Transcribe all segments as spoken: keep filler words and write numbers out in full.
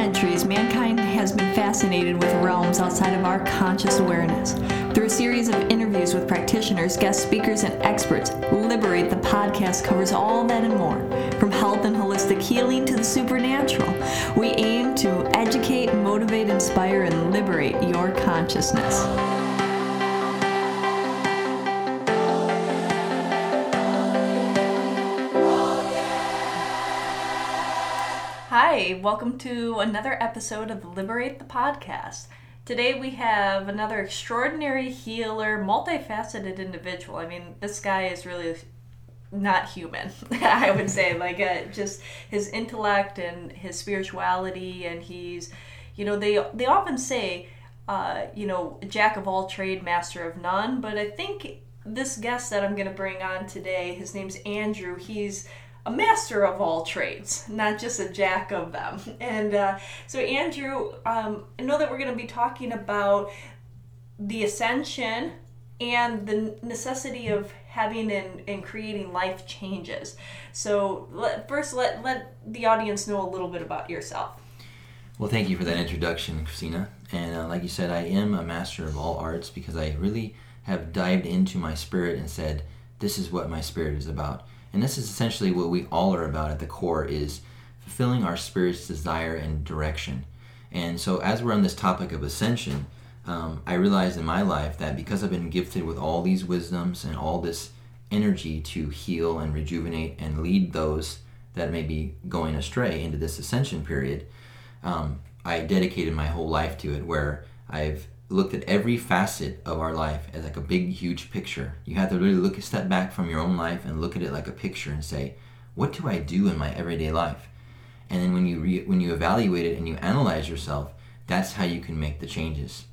centuries, mankind has been fascinated with realms outside of our conscious awareness. Through a series of interviews with practitioners, guest speakers, and experts, Liberate, the podcast, covers all that and more. From health and holistic healing to the supernatural, we aim to educate, motivate, inspire, and liberate your consciousness. Hi, welcome to another episode of Liberate, the podcast. Today we have another extraordinary healer, multifaceted individual. I mean, this guy is really not human, I would say. Like, uh, just his intellect and his spirituality, and he's, you know, they they often say, uh, you know, jack of all trade, master of none. But I think this guest that I'm going to bring on today, his name's Andrew. He's a master of all trades, not just a jack of them. And uh, so Andrew, um, I know that we're going to be talking about the ascension and the necessity of having and, and creating life changes. So let, first, let, let the audience know a little bit about yourself. Well, thank you for that introduction, Christina. And uh, like you said, I am a master of all arts because I really have dived into my spirit and said, this is what my spirit is about. And this is essentially what we all are about at the core, is fulfilling our spirit's desire and direction. And so as we're on this topic of ascension, um, I realized in my life that because I've been gifted with all these wisdoms and all this energy to heal and rejuvenate and lead those that may be going astray into this ascension period, um, I dedicated my whole life to it, where I've looked at every facet of our life as like a big, huge picture. You have to really look a step back from your own life and look at it like a picture and say, what do I do in my everyday life? And then when you re- when you evaluate it and you analyze yourself, that's how you can make the changes.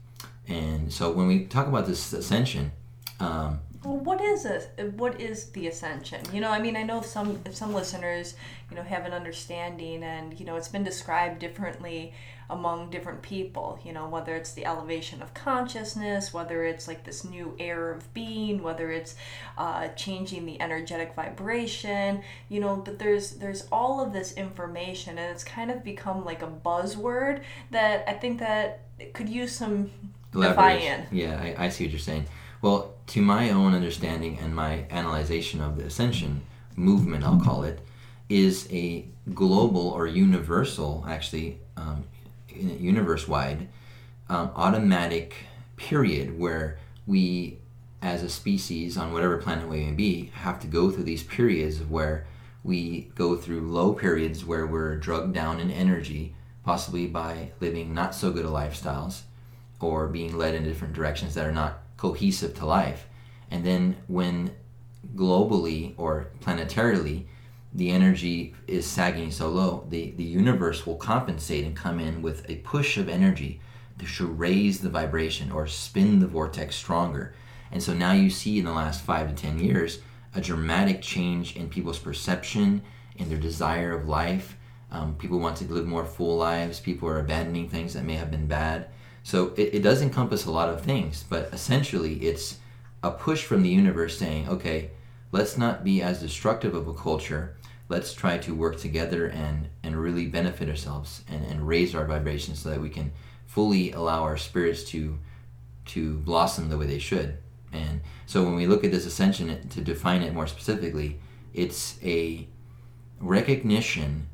And so when we talk about this ascension, um, well, what is a, what is the ascension? You know, I mean, I know some some listeners, you know, have an understanding, and you know, it's been described differently among different people, you know, whether it's the elevation of consciousness, whether it's like this new era of being, whether it's uh, changing the energetic vibration, you know, but there's there's all of this information, and it's kind of become like a buzzword that I think that could use some define. Yeah, I, I see what you're saying. Well, to my own understanding and my analyzation of the ascension movement, I'll call it, is a global or universal, actually, um, universe-wide, um, automatic period where we, as a species on whatever planet we may be, have to go through these periods where we go through low periods where we're drugged down in energy, possibly by living not so good of lifestyles or being led in different directions that are not cohesive to life. And then when globally or planetarily the energy is sagging so low, the, the universe will compensate and come in with a push of energy to raise the vibration or spin the vortex stronger. And so now you see in the last five to ten years a dramatic change in people's perception, in their desire of life. Um, people want to live more full lives. People are abandoning things that may have been bad. So it, it does encompass a lot of things, but essentially it's a push from the universe saying, okay, let's not be as destructive of a culture. Let's try to work together and, and really benefit ourselves and, and raise our vibrations so that we can fully allow our spirits to to blossom the way they should. And so when we look at this ascension, to define it more specifically, it's a recognition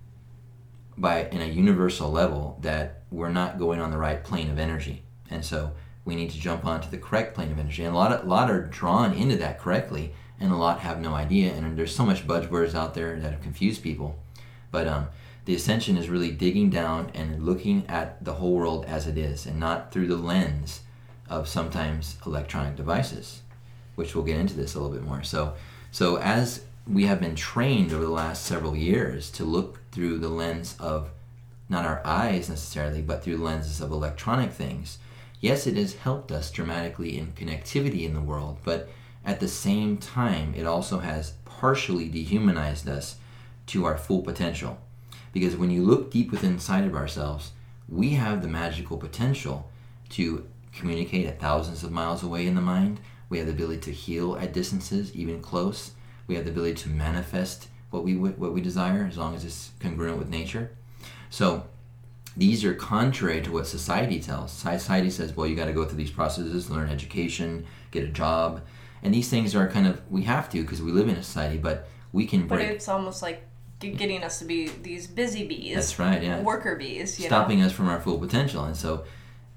by in a universal level that we're not going on the right plane of energy. And so we need to jump onto the correct plane of energy. And a lot, of, a lot are drawn into that correctly, and a lot have no idea. And there's so much buzzwords out there that have confused people. But um, the ascension is really digging down and looking at the whole world as it is, and not through the lens of sometimes electronic devices, which we'll get into this a little bit more. So, so as we have been trained over the last several years to look through the lens of not our eyes necessarily, but through lenses of electronic things. Yes, it has helped us dramatically in connectivity in the world, but at the same time, it also has partially dehumanized us to our full potential. Because when you look deep within inside of ourselves, we have the magical potential to communicate at thousands of miles away in the mind. We have the ability to heal at distances, even close. We have the ability to manifest what we what we desire, as long as it's congruent with nature. So these are contrary to what society tells. Society says, well, you got to go through these processes, learn education, get a job. And these things are kind of, we have to because we live in a society, but we can break. But it's almost like getting us to be these busy bees. That's right, yeah. Worker bees. You Stopping know? us from our full potential. And so,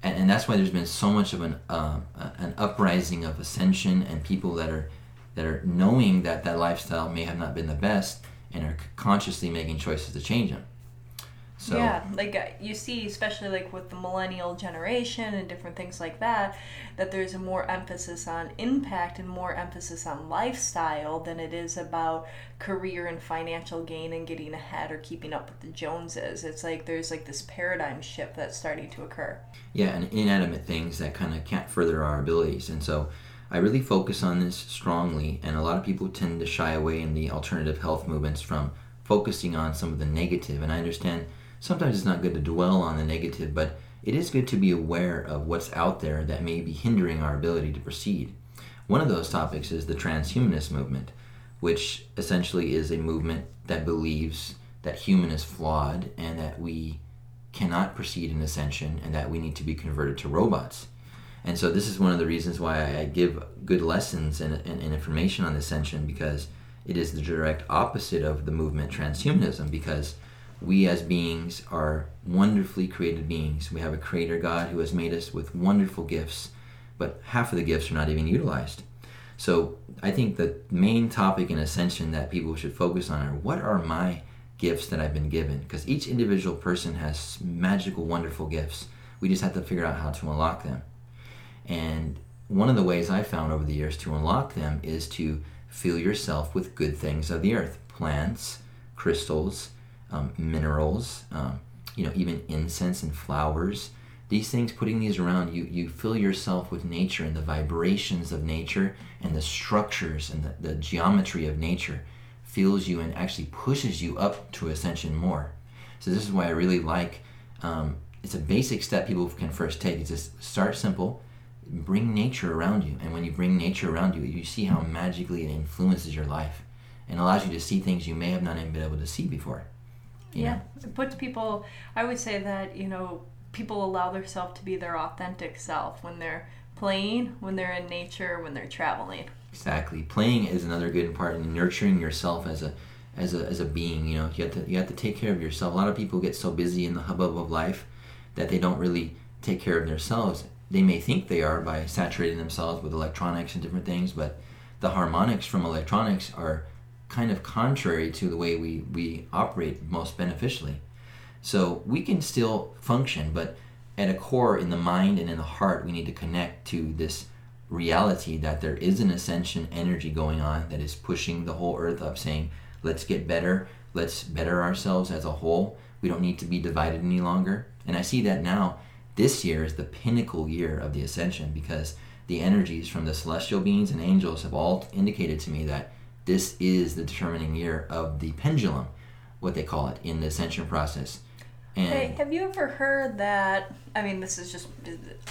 and, and that's why there's been so much of an uh, an uprising of ascension and people that are that are knowing that that lifestyle may have not been the best and are consciously making choices to change them. So, yeah, like uh, you see, especially like with the millennial generation and different things like that, that there's a more emphasis on impact and more emphasis on lifestyle than it is about career and financial gain and getting ahead or keeping up with the Joneses. It's like there's like this paradigm shift that's starting to occur. Yeah, and inanimate things that kind of can't further our abilities. And so I really focus on this strongly, and a lot of people tend to shy away in the alternative health movements from focusing on some of the negative. And I understand sometimes it's not good to dwell on the negative, but it is good to be aware of what's out there that may be hindering our ability to proceed. One of those topics is the transhumanist movement, which essentially is a movement that believes that human is flawed and that we cannot proceed in ascension and that we need to be converted to robots. And so this is one of the reasons why I give good lessons and, and, and information on ascension, because it is the direct opposite of the movement transhumanism, because we as beings are wonderfully created beings. We have a creator God who has made us with wonderful gifts, but half of the gifts are not even utilized. So I think the main topic in ascension that people should focus on are, what are my gifts that I've been given? Because each individual person has magical, wonderful gifts. We just have to figure out how to unlock them. And one of the ways I found over the years to unlock them is to fill yourself with good things of the earth, plants, crystals, Um, minerals, um, you know, even incense and flowers. These things, putting these around, you you fill yourself with nature and the vibrations of nature and the structures and the, the geometry of nature fills you and actually pushes you up to ascension more. So this is why I really like, um, it's a basic step people can first take. It's just start simple, bring nature around you. And when you bring nature around you, you see how magically it influences your life and allows you to see things you may have not even been able to see before. Yeah. yeah, it puts people, I would say that, you know, people allow themselves to be their authentic self when they're playing, when they're in nature, when they're traveling. Exactly. Playing is another good part in nurturing yourself as a as a as a being, you know. You have to you have to take care of yourself. A lot of people get so busy in the hubbub of life that they don't really take care of themselves. They may think they are by saturating themselves with electronics and different things, but the harmonics from electronics are kind of contrary to the way we, we operate most beneficially. So we can still function, but at a core in the mind and in the heart, we need to connect to this reality that there is an ascension energy going on that is pushing the whole earth up, saying, let's get better, let's better ourselves as a whole. We don't need to be divided any longer. And I see that now. This year is the pinnacle year of the ascension, because the energies from the celestial beings and angels have all indicated to me that this is the determining year of the pendulum, what they call it, in the ascension process. And hey, have you ever heard that, I mean, this is just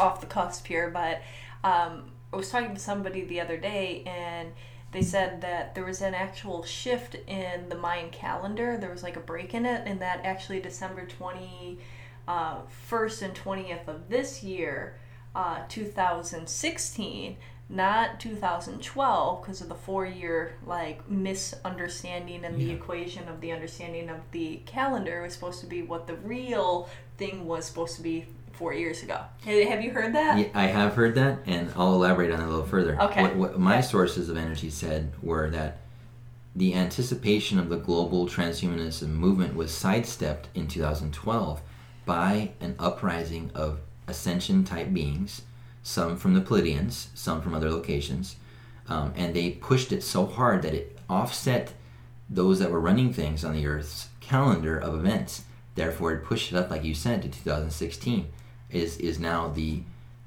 off the cusp here, but um, I was talking to somebody the other day, and they said that there was an actual shift in the Mayan calendar. There was like a break in it, and that actually December twenty-first uh, and twentieth of this year, uh, two thousand sixteen, not two thousand twelve, because of the four-year like misunderstanding and yeah. the equation of the understanding of the calendar was supposed to be what the real thing was supposed to be four years ago. Have you heard that? Yeah, I have heard that, and I'll elaborate on it a little further. Okay. What, what my sources of energy said were that the anticipation of the global transhumanism movement was sidestepped in two thousand twelve by an uprising of ascension-type beings, some from the Pleiadians, some from other locations, um, and they pushed it so hard that it offset those that were running things on the Earth's calendar of events. Therefore, it pushed it up, like you said, to two thousand sixteen, is, is now the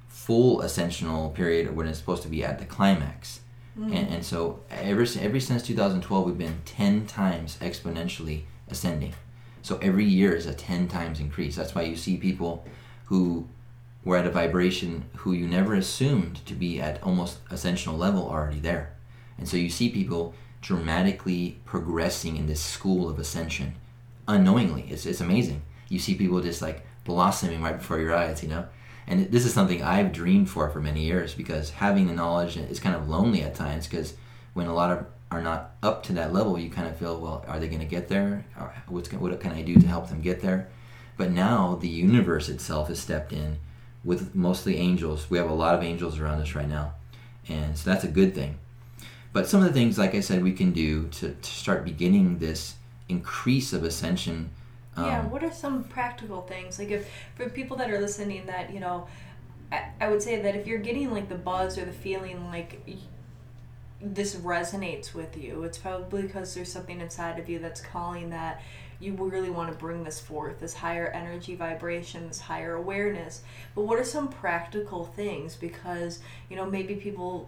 full ascensional period when it's supposed to be at the climax. Mm. And, and so ever, ever since two thousand twelve, we've been ten times exponentially ascending. So every year is a ten times increase. That's why you see people who were at a vibration who you never assumed to be at almost ascensional level already there. And so you see people dramatically progressing in this school of ascension unknowingly. It's it's amazing. You see people just like blossoming right before your eyes, you know? And this is something I've dreamed for for many years, because having the knowledge is kind of lonely at times, because when a lot of are not up to that level, you kind of feel, well, are they going to get there? Or what's what can I do to help them get there? But now the universe itself has stepped in with mostly angels. We have a lot of angels around us right now, and so that's a good thing. But some of the things, like I said, we can do to, to start beginning this increase of ascension. Um, yeah, what are some practical things? Like, if for people that are listening that, you know, I, I would say that if you're getting, like, the buzz or the feeling like this resonates with you, it's probably because there's something inside of you that's calling that you really want to bring this forth, this higher energy vibration, this higher awareness. But what are some practical things? Because, you know, maybe people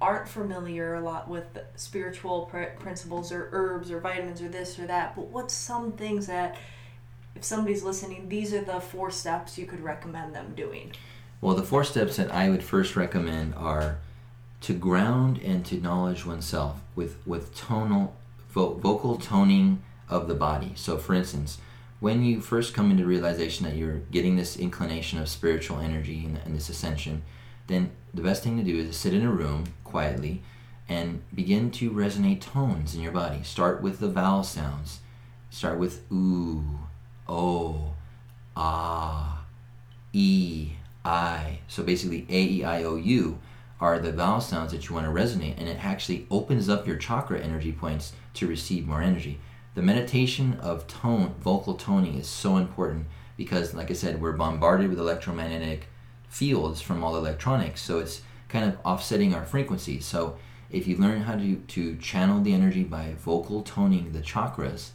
aren't familiar a lot with spiritual pr- principles or herbs or vitamins or this or that, but what's some things that, if somebody's listening, these are the four steps you could recommend them doing? Well, the four steps that I would first recommend are to ground and to acknowledge oneself with, with tonal vo- vocal toning of the body. So, for instance, when you first come into realization that you're getting this inclination of spiritual energy and, and this ascension, then the best thing to do is sit in a room quietly and begin to resonate tones in your body. Start with the vowel sounds. Start with ooh, oh, ah, e, I. So basically A, E, I, O, U are the vowel sounds that you want to resonate, and it actually opens up your chakra energy points to receive more energy. The meditation of tone, vocal toning, is so important because, like I said, we're bombarded with electromagnetic fields from all the electronics, so it's kind of offsetting our frequencies. So if you learn how to to channel the energy by vocal toning the chakras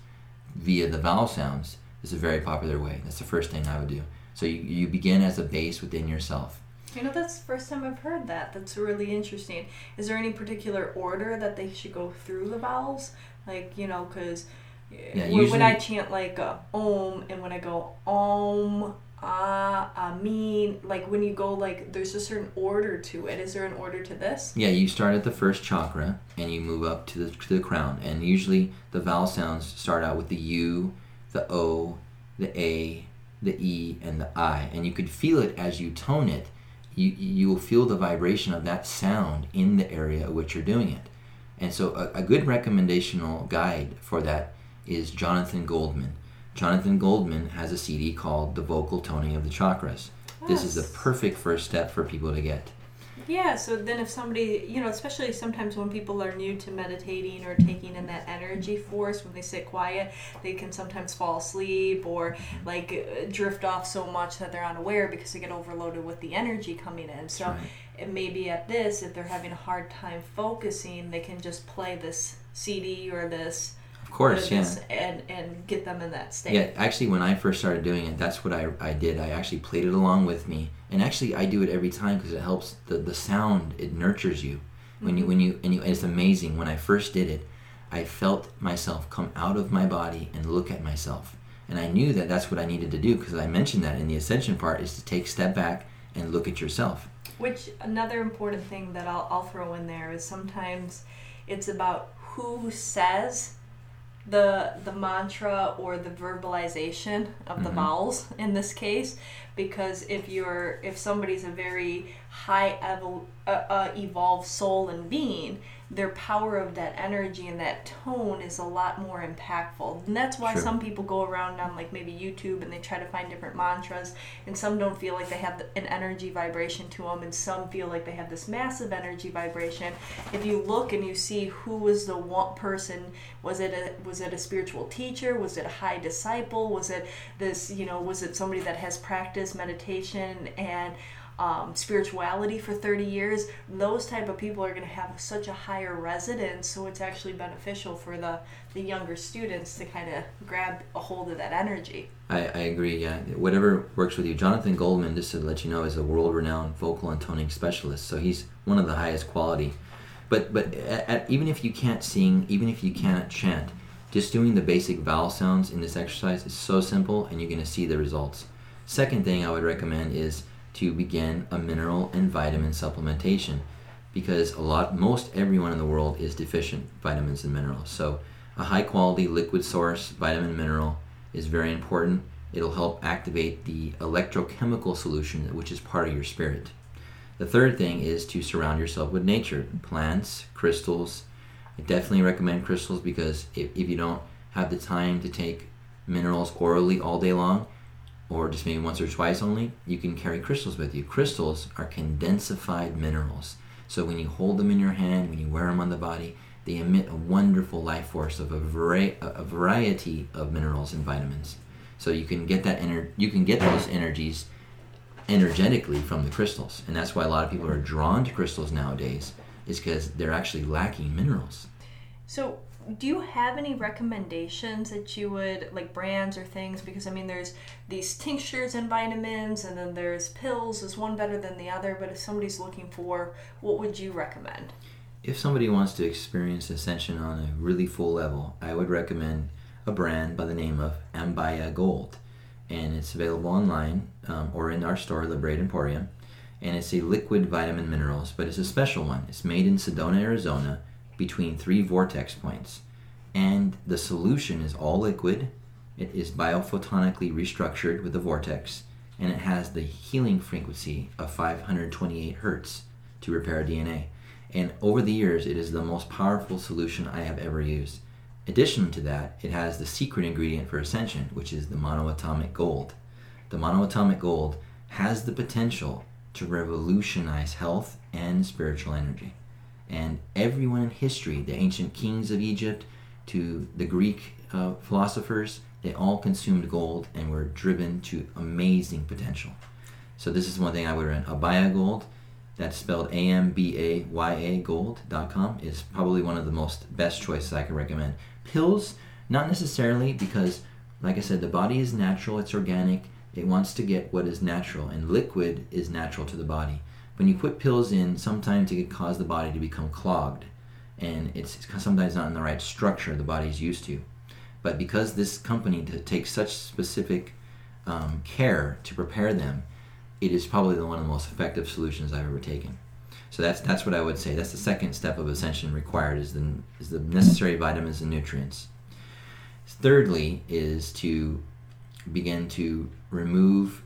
via the vowel sounds, is a very popular way. That's the first thing I would do. So you, you begin as a base within yourself. You know, that's the first time I've heard that. That's really interesting. Is there any particular order that they should go through the vowels? Like, you know, because yeah, when, when I chant like a om, and when I go om, ah, I mean, like when you go, like, there's a certain order to it. Is there an order to this? Yeah, you start at the first chakra and you move up to the to the crown. And usually the vowel sounds start out with the U, the O, the A, the E, and the I. And you could feel it as you tone it. You you will feel the vibration of that sound in the area of which you're doing it. And so a, a good recommendational guide for that is Jonathan Goldman. Jonathan Goldman has a C D called The Vocal Toning of the Chakras. Yes. This is the perfect first step for people to get. Yeah, so then if somebody, you know, especially sometimes when people are new to meditating or taking in that energy force, when they sit quiet, they can sometimes fall asleep or like drift off so much that they're unaware because they get overloaded with the energy coming in. So right. It may be at this, if they're having a hard time focusing, they can just play this C D or this... Of course, yeah. And, and get them in that state. Yeah, actually, when I first started doing it, that's what I, I did. I actually played it along with me. And actually, I do it every time because it helps. The, the sound, it nurtures you. When mm-hmm. you, when you, and you, and it's amazing. When I first did it, I felt myself come out of my body and look at myself. And I knew that that's what I needed to do, because I mentioned that in the ascension part, is to take a step back and look at yourself. Which, another important thing that I'll, I'll throw in there is sometimes it's about who says the the mantra or the verbalization of the mm-hmm. vowels in this case, because if you're if somebody's a very high evol, uh, uh, evolved soul and being, their power of that energy and that tone is a lot more impactful. And that's why sure. some people go around on like maybe YouTube and they try to find different mantras, and some don't feel like they have an energy vibration to them, and some feel like they have this massive energy vibration. If you look and you see who was the one person, was it a was it a spiritual teacher? Was it a high disciple? Was it this, you know, was it somebody that has practiced meditation and Um, spirituality for thirty years? Those type of people are going to have such a higher resonance, so it's actually beneficial for the, the younger students to kind of grab a hold of that energy. I, I agree, yeah. Whatever works with you. Jonathan Goldman, just to let you know, is a world-renowned vocal and toning specialist, so he's one of the highest quality. But but at, at, even if you can't sing, even if you can't chant, just doing the basic vowel sounds in this exercise is so simple, and you're going to see the results. Second thing I would recommend is to begin a mineral and vitamin supplementation, because a lot, most everyone in the world is deficient vitamins and minerals. So a high quality liquid source vitamin mineral is very important. It'll help activate the electrochemical solution, which is part of your spirit. The third thing is to surround yourself with nature, plants, crystals. I definitely recommend crystals because if, if you don't have the time to take minerals orally all day long, or just maybe once or twice only, you can carry crystals with you. Crystals are condensified minerals. So when you hold them in your hand, when you wear them on the body, they emit a wonderful life force of a, vari- a variety of minerals and vitamins. So you can get that ener- you can get those energies energetically from the crystals. And that's why a lot of people are drawn to crystals nowadays, is because they're actually lacking minerals. So do you have any recommendations that you would, like brands or things? Because I mean, there's these tinctures and vitamins, and then there's pills. Is one better than the other? But if somebody's looking for, what would you recommend? If somebody wants to experience ascension on a really full level, I would recommend a brand by the name of Ambaya Gold. And it's available online um, or in our store, Liberate Emporium. And it's a liquid vitamin minerals, but it's a special one. It's made in Sedona, Arizona, between three vortex points. And the solution is all liquid. It is biophotonically restructured with the vortex, and it has the healing frequency of five hundred twenty-eight hertz to repair D N A. And over the years, it is the most powerful solution I have ever used. In addition to that, it has the secret ingredient for ascension, which is the monoatomic gold. The monoatomic gold has the potential to revolutionize health and spiritual energy. And everyone in history, the ancient kings of Egypt to the Greek uh, philosophers, they all consumed gold and were driven to amazing potential. So this is one thing I would run. Ambaya Gold, that's spelled A M B A Y A gold dot com, is probably one of the most best choices I could recommend. Pills, not necessarily, because like I said, the body is natural, it's organic, it wants to get what is natural, and liquid is natural to the body. When you put pills in, sometimes it can cause the body to become clogged, and it's sometimes not in the right structure the body's used to. But because this company takes such specific um, care to prepare them, it is probably one of the most effective solutions I've ever taken. So that's that's what I would say. That's the second step of ascension required, is the, is the necessary vitamins and nutrients. Thirdly is to begin to remove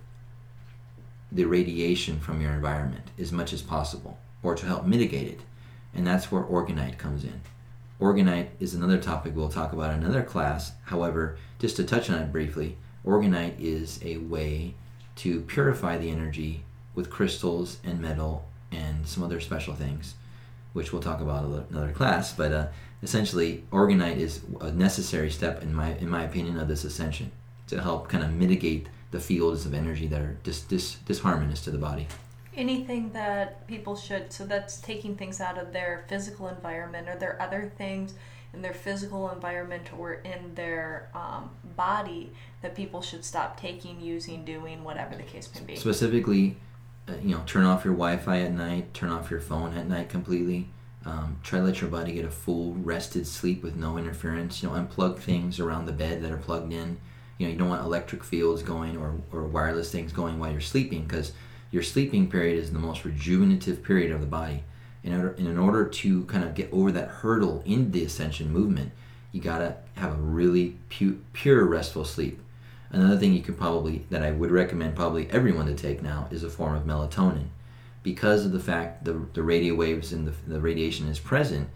the radiation from your environment as much as possible, or to help mitigate it. And that's where organite comes in. Organite is another topic we'll talk about in another class. However, just to touch on it briefly, organite is a way to purify the energy with crystals and metal and some other special things, which we'll talk about in another class. But uh, essentially, organite is a necessary step, in my in my opinion, of this ascension, to help kind of mitigate the fields of energy that are dis- dis- disharmonious to the body. Anything that people should, so that's taking things out of their physical environment. Are there other things in their physical environment or in their um, body that people should stop taking, using, doing, whatever the case may be? Specifically, uh, you know, turn off your Wi-Fi at night, turn off your phone at night completely. Um, try to let your body get a full rested sleep with no interference. You know, unplug things around the bed that are plugged in. You know, you don't want electric fields going or, or wireless things going while you're sleeping, because your sleeping period is the most rejuvenative period of the body. In order, in order to kind of get over that hurdle in the ascension movement, you got to have a really pu- pure restful sleep. Another thing you could probably, that I would recommend probably everyone to take now, is a form of melatonin. Because of the fact the, the radio waves and the, the radiation is present,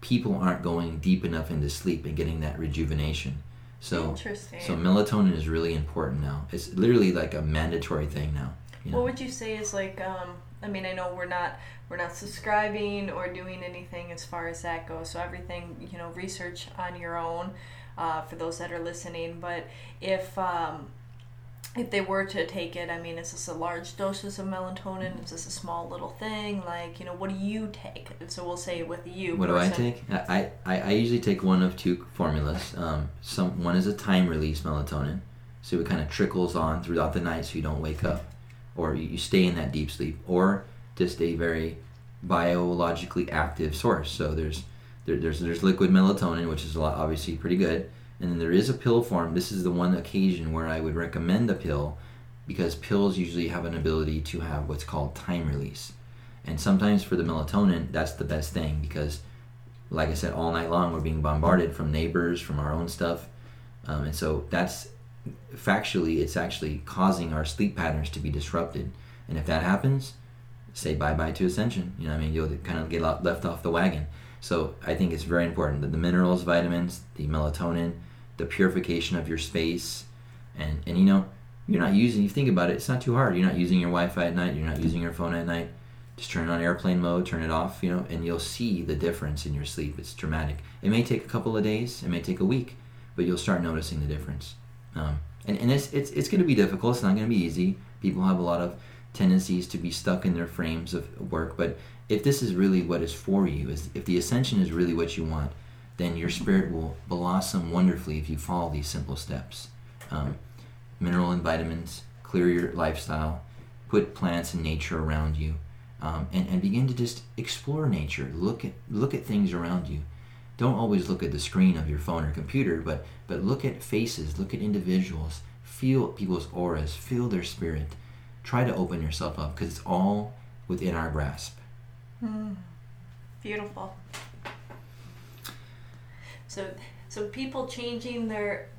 people aren't going deep enough into sleep and getting that rejuvenation. So, so melatonin is really important now. It's literally like a mandatory thing now. You know? What would you say is like, um, I mean, I know we're not we're not subscribing or doing anything as far as that goes. So everything, you know, research on your own uh, for those that are listening. But if um, if they were to take it, I mean, is this a large doses of melatonin? Is this a small little thing? Like, you know, what do you take? So we'll say with you. What person. do I take? I, I, I usually take one of two formulas. Um, some one is a time-release melatonin, so it kind of trickles on throughout the night so you don't wake up, or you stay in that deep sleep, or just a very biologically active source. So there's there, there's there's liquid melatonin, which is a lot, obviously pretty good. And then there is a pill form. This is the one occasion where I would recommend a pill, because pills usually have an ability to have what's called time release. And sometimes for the melatonin, that's the best thing, because like I said, all night long we're being bombarded from neighbors, from our own stuff. Um, and so that's factually, it's actually causing our sleep patterns to be disrupted. And if that happens, say bye-bye to ascension. You know what I mean? You'll kind of get left off the wagon. So I think it's very important that the minerals, vitamins, the melatonin, the purification of your space, and, and you know, you're not using, you think about it, it's not too hard. You're not using your Wi-Fi at night. You're not using your phone at night. Just turn it on airplane mode, turn it off, you know, and you'll see the difference in your sleep. It's dramatic. It may take a couple of days. It may take a week, but you'll start noticing the difference. Um, and, and it's it's, it's going to be difficult. It's not going to be easy. People have a lot of tendencies to be stuck in their frames of work, but if this is really what is for you, is if the ascension is really what you want, then your spirit will blossom wonderfully if you follow these simple steps. Um, mineral and vitamins, clear your lifestyle, put plants and nature around you, um, and, and begin to just explore nature. Look at look at things around you. Don't always look at the screen of your phone or computer, but but look at faces, look at individuals, feel people's auras, feel their spirit. Try to open yourself up because it's all within our grasp. Mm, beautiful. So, so people changing their,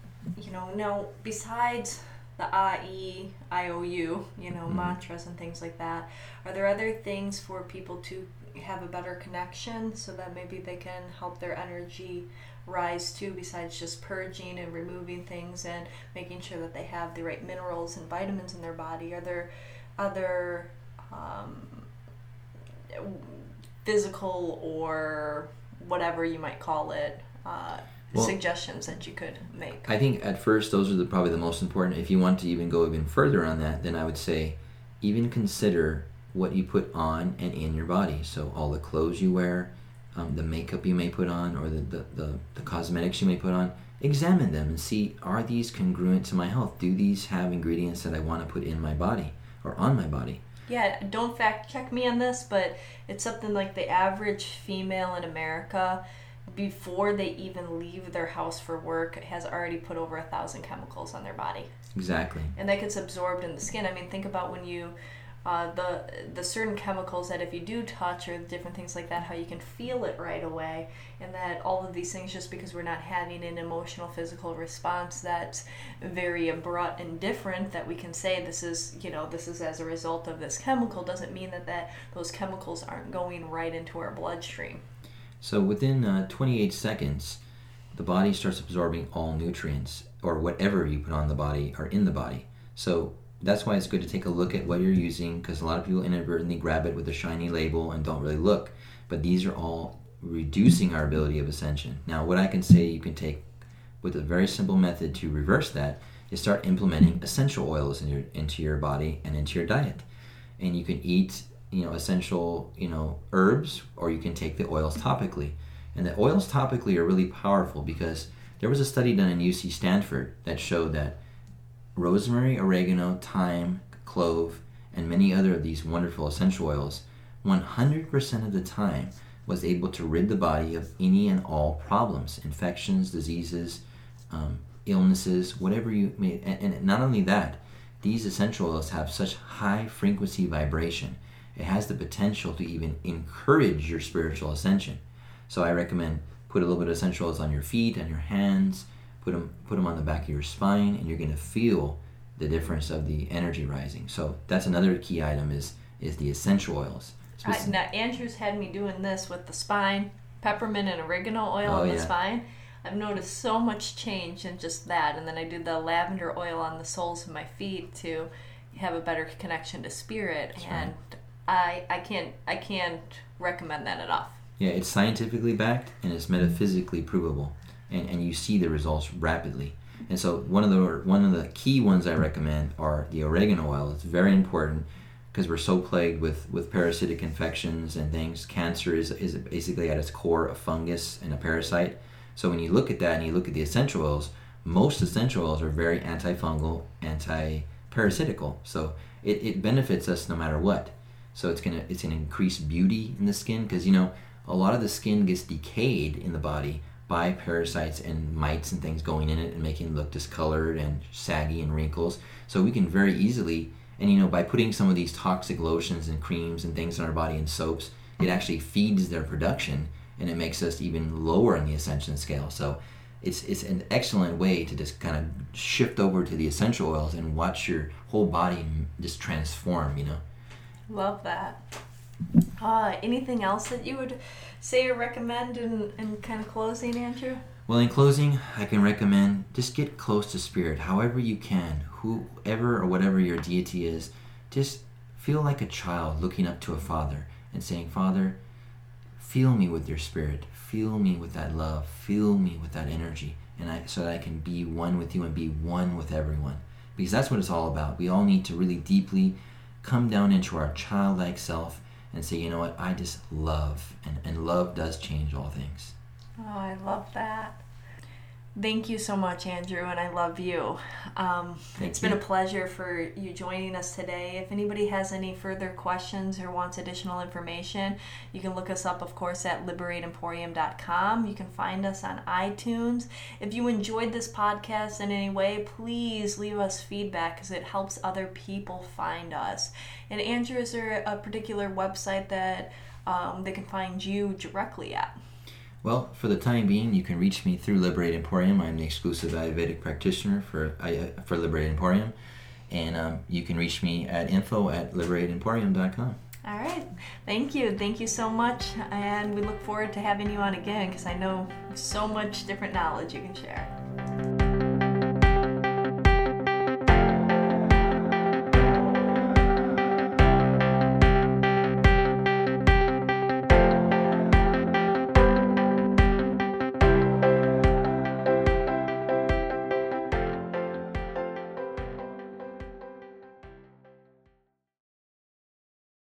you know, now besides the I E, I O U, you know, mm. mantras and things like that, are there other things for people to have a better connection so that maybe they can help their energy rise too, besides just purging and removing things and making sure that they have the right minerals and vitamins in their body? Are there other um, physical or whatever you might call it uh, well, suggestions that you could make? I think at first those are the, probably the most important. If you want to even go even further on that, then I would say even consider what you put on and in your body. So all the clothes you wear, Um, the makeup you may put on, or the, the, the, the cosmetics you may put on, examine them and see, are these congruent to my health? Do these have ingredients that I want to put in my body or on my body? Yeah, don't fact check me on this, but it's something like the average female in America, before they even leave their house for work, has already put over a thousand chemicals on their body. Exactly. And that gets absorbed in the skin. I mean, think about when you... Uh, the the certain chemicals that if you do touch or different things like that, how you can feel it right away, and that all of these things, just because we're not having an emotional, physical response that's very abrupt and different, that we can say this is, you know, this is as a result of this chemical, doesn't mean that, that those chemicals aren't going right into our bloodstream. So within uh, twenty-eight seconds, the body starts absorbing all nutrients or whatever you put on the body or in the body. So that's why it's good to take a look at what you're using, because a lot of people inadvertently grab it with a shiny label and don't really look. But these are all reducing our ability of ascension. Now, what I can say you can take with a very simple method to reverse that is start implementing essential oils in your, into your body and into your diet. And you can eat, you know, essential, you know, herbs, or you can take the oils topically. And the oils topically are really powerful because there was a study done in U C Stanford that showed that rosemary, oregano, thyme, clove, and many other of these wonderful essential oils, one hundred percent of the time was able to rid the body of any and all problems, infections, diseases, um, illnesses, whatever you may. And, and not only that, these essential oils have such high frequency vibration. It has the potential to even encourage your spiritual ascension. So I recommend put a little bit of essential oils on your feet and your hands. Put them, put them on the back of your spine, and you're going to feel the difference of the energy rising. So that's another key item is is the essential oils. I, now, Andrew's had me doing this with the spine, peppermint and oregano oil oh, on the yeah. spine. I've noticed so much change in just that. And then I did the lavender oil on the soles of my feet to have a better connection to spirit. That's and right. I I can't I can't recommend that enough. Yeah, it's scientifically backed, and it's metaphysically provable. And, and you see the results rapidly. And so one of the one of the key ones I recommend are the oregano oil. It's very important because we're so plagued with, with parasitic infections and things. Cancer is, is basically at its core a fungus and a parasite. So when you look at that and you look at the essential oils, most essential oils are very antifungal, anti-parasitical. So it, it benefits us no matter what. So it's gonna it's an increased beauty in the skin because, you know, a lot of the skin gets decayed in the body by parasites and mites and things going in it and making it look discolored and saggy and wrinkles. So we can very easily, and you know, by putting some of these toxic lotions and creams and things in our body and soaps, it actually feeds their production and it makes us even lower on the ascension scale. So it's it's an excellent way to just kind of shift over to the essential oils and watch your whole body just transform, you know. Love that. Uh, anything else that you would say or recommend in, in kind of closing, Andrew? Well, in closing, I can recommend just get close to spirit, however you can, whoever or whatever your deity is. Just feel like a child looking up to a father and saying, Father, feel me with your spirit. Feel me with that love. Feel me with that energy, and I, so that I can be one with you and be one with everyone. Because that's what it's all about. We all need to really deeply come down into our childlike self and say, you know what, I just love. And, and love does change all things. Oh, I love that. Thank you so much, Andrew, and I love you. Um, it's you. been a pleasure for you joining us today. If anybody has any further questions or wants additional information, you can look us up, of course, at liberate emporium dot com. You can find us on iTunes. If you enjoyed this podcast in any way, please leave us feedback because it helps other people find us. And Andrew, is there a particular website that um, they can find you directly at? Well, for the time being, you can reach me through Liberate Emporium. I'm the exclusive Ayurvedic practitioner for for Liberate Emporium. And um, you can reach me at info at liberate emporium dot com. All right. Thank you. Thank you so much. And we look forward to having you on again because I know so much different knowledge you can share.